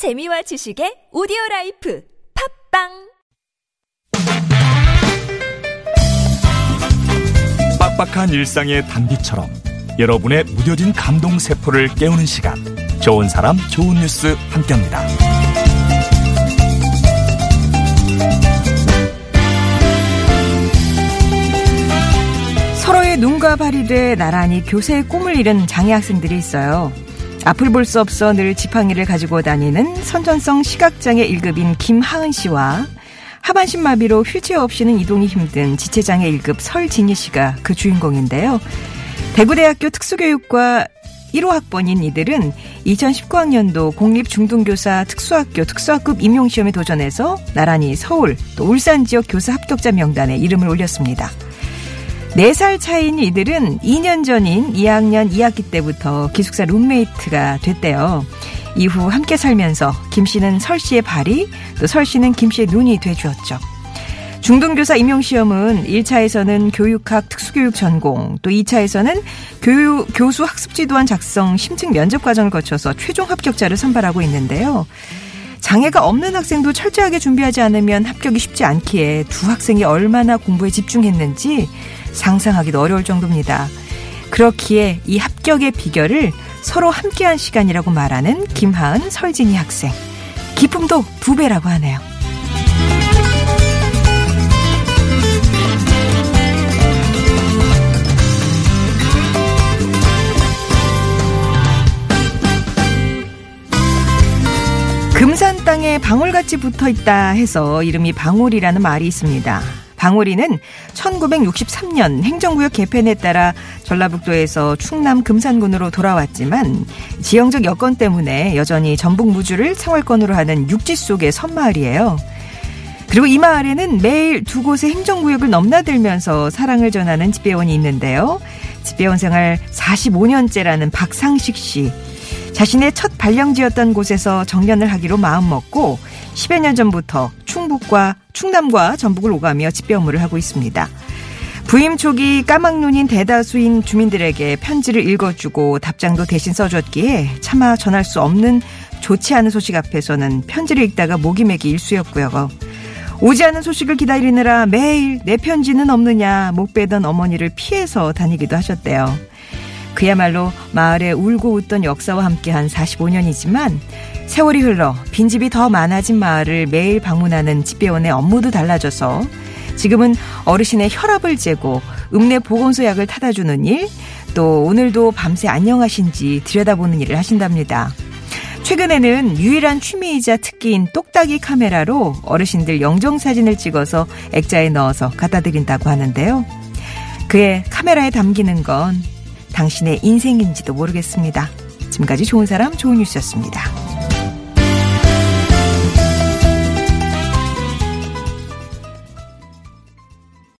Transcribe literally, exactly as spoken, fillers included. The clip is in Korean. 재미와 지식의 오디오라이프 팝빵 빡빡한 일상의 단비처럼 여러분의 무뎌진 감동세포를 깨우는 시간, 좋은 사람 좋은 뉴스 함께합니다. 서로의 눈과 발이 돼 나란히 교세의 꿈을 이룬 장애학생들이 있어요. 앞을 볼 수 없어 늘 지팡이를 가지고 다니는 선천성 시각장애 일 급인 김하은 씨와 하반신 마비로 휠체어 없이는 이동이 힘든 지체장애 일 급 설진희 씨가 그 주인공인데요. 대구대학교 특수교육과 일 호 학번인 이들은 이천십구 학년도 공립중등교사 특수학교 특수학급 임용시험에 도전해서 나란히 서울 또 울산 지역 교사 합격자 명단에 이름을 올렸습니다. 네 살 차이인 이들은 이 년 전인 이 학년 이 학기 때부터 기숙사 룸메이트가 됐대요. 이후 함께 살면서 김 씨는 설 씨의 발이 또 설 씨는 김 씨의 눈이 돼주었죠. 중등교사 임용시험은 일 차에서는 교육학 특수교육 전공, 또 이 차에서는 교육, 교수 학습지도안 작성 심층 면접 과정을 거쳐서 최종 합격자를 선발하고 있는데요. 장애가 없는 학생도 철저하게 준비하지 않으면 합격이 쉽지 않기에 두 학생이 얼마나 공부에 집중했는지 상상하기도 어려울 정도입니다. 그렇기에 이 합격의 비결을 서로 함께한 시간이라고 말하는 김하은, 설진희 학생. 기쁨도 두 배라고 하네요. 금산 땅에 방울같이 붙어있다 해서 이름이 방울이라는 말이 있습니다. 방울이는 천구백육십삼 년 행정구역 개편에 따라 전라북도에서 충남 금산군으로 돌아왔지만 지형적 여건 때문에 여전히 전북 무주를 생활권으로 하는 육지 속의 섬마을이에요. 그리고 이 마을에는 매일 두 곳의 행정구역을 넘나들면서 사랑을 전하는 집배원이 있는데요. 집배원 생활 사십오 년째라는 박상식 씨. 자신의 첫 발령지였던 곳에서 정년을 하기로 마음먹고 십여 년 전부터 충북과 충남과 전북을 오가며 집배 업무를 하고 있습니다. 부임 초기 까막눈인 대다수인 주민들에게 편지를 읽어주고 답장도 대신 써줬기에 차마 전할 수 없는 좋지 않은 소식 앞에서는 편지를 읽다가 목이 메기 일쑤였고요. 오지 않은 소식을 기다리느라 매일 내 편지는 없느냐 목 빼던 어머니를 피해서 다니기도 하셨대요. 그야말로 마을에 울고 웃던 역사와 함께한 사십오 년이지만 세월이 흘러 빈집이 더 많아진 마을을 매일 방문하는 집배원의 업무도 달라져서 지금은 어르신의 혈압을 재고 읍내 보건소 약을 타다주는 일, 또 오늘도 밤새 안녕하신지 들여다보는 일을 하신답니다. 최근에는 유일한 취미이자 특기인 똑딱이 카메라로 어르신들 영정사진을 찍어서 액자에 넣어서 갖다 드린다고 하는데요. 그의 카메라에 담기는 건 당신의 인생인지도 모르겠습니다. 지금까지 좋은 사람 좋은 뉴스였습니다.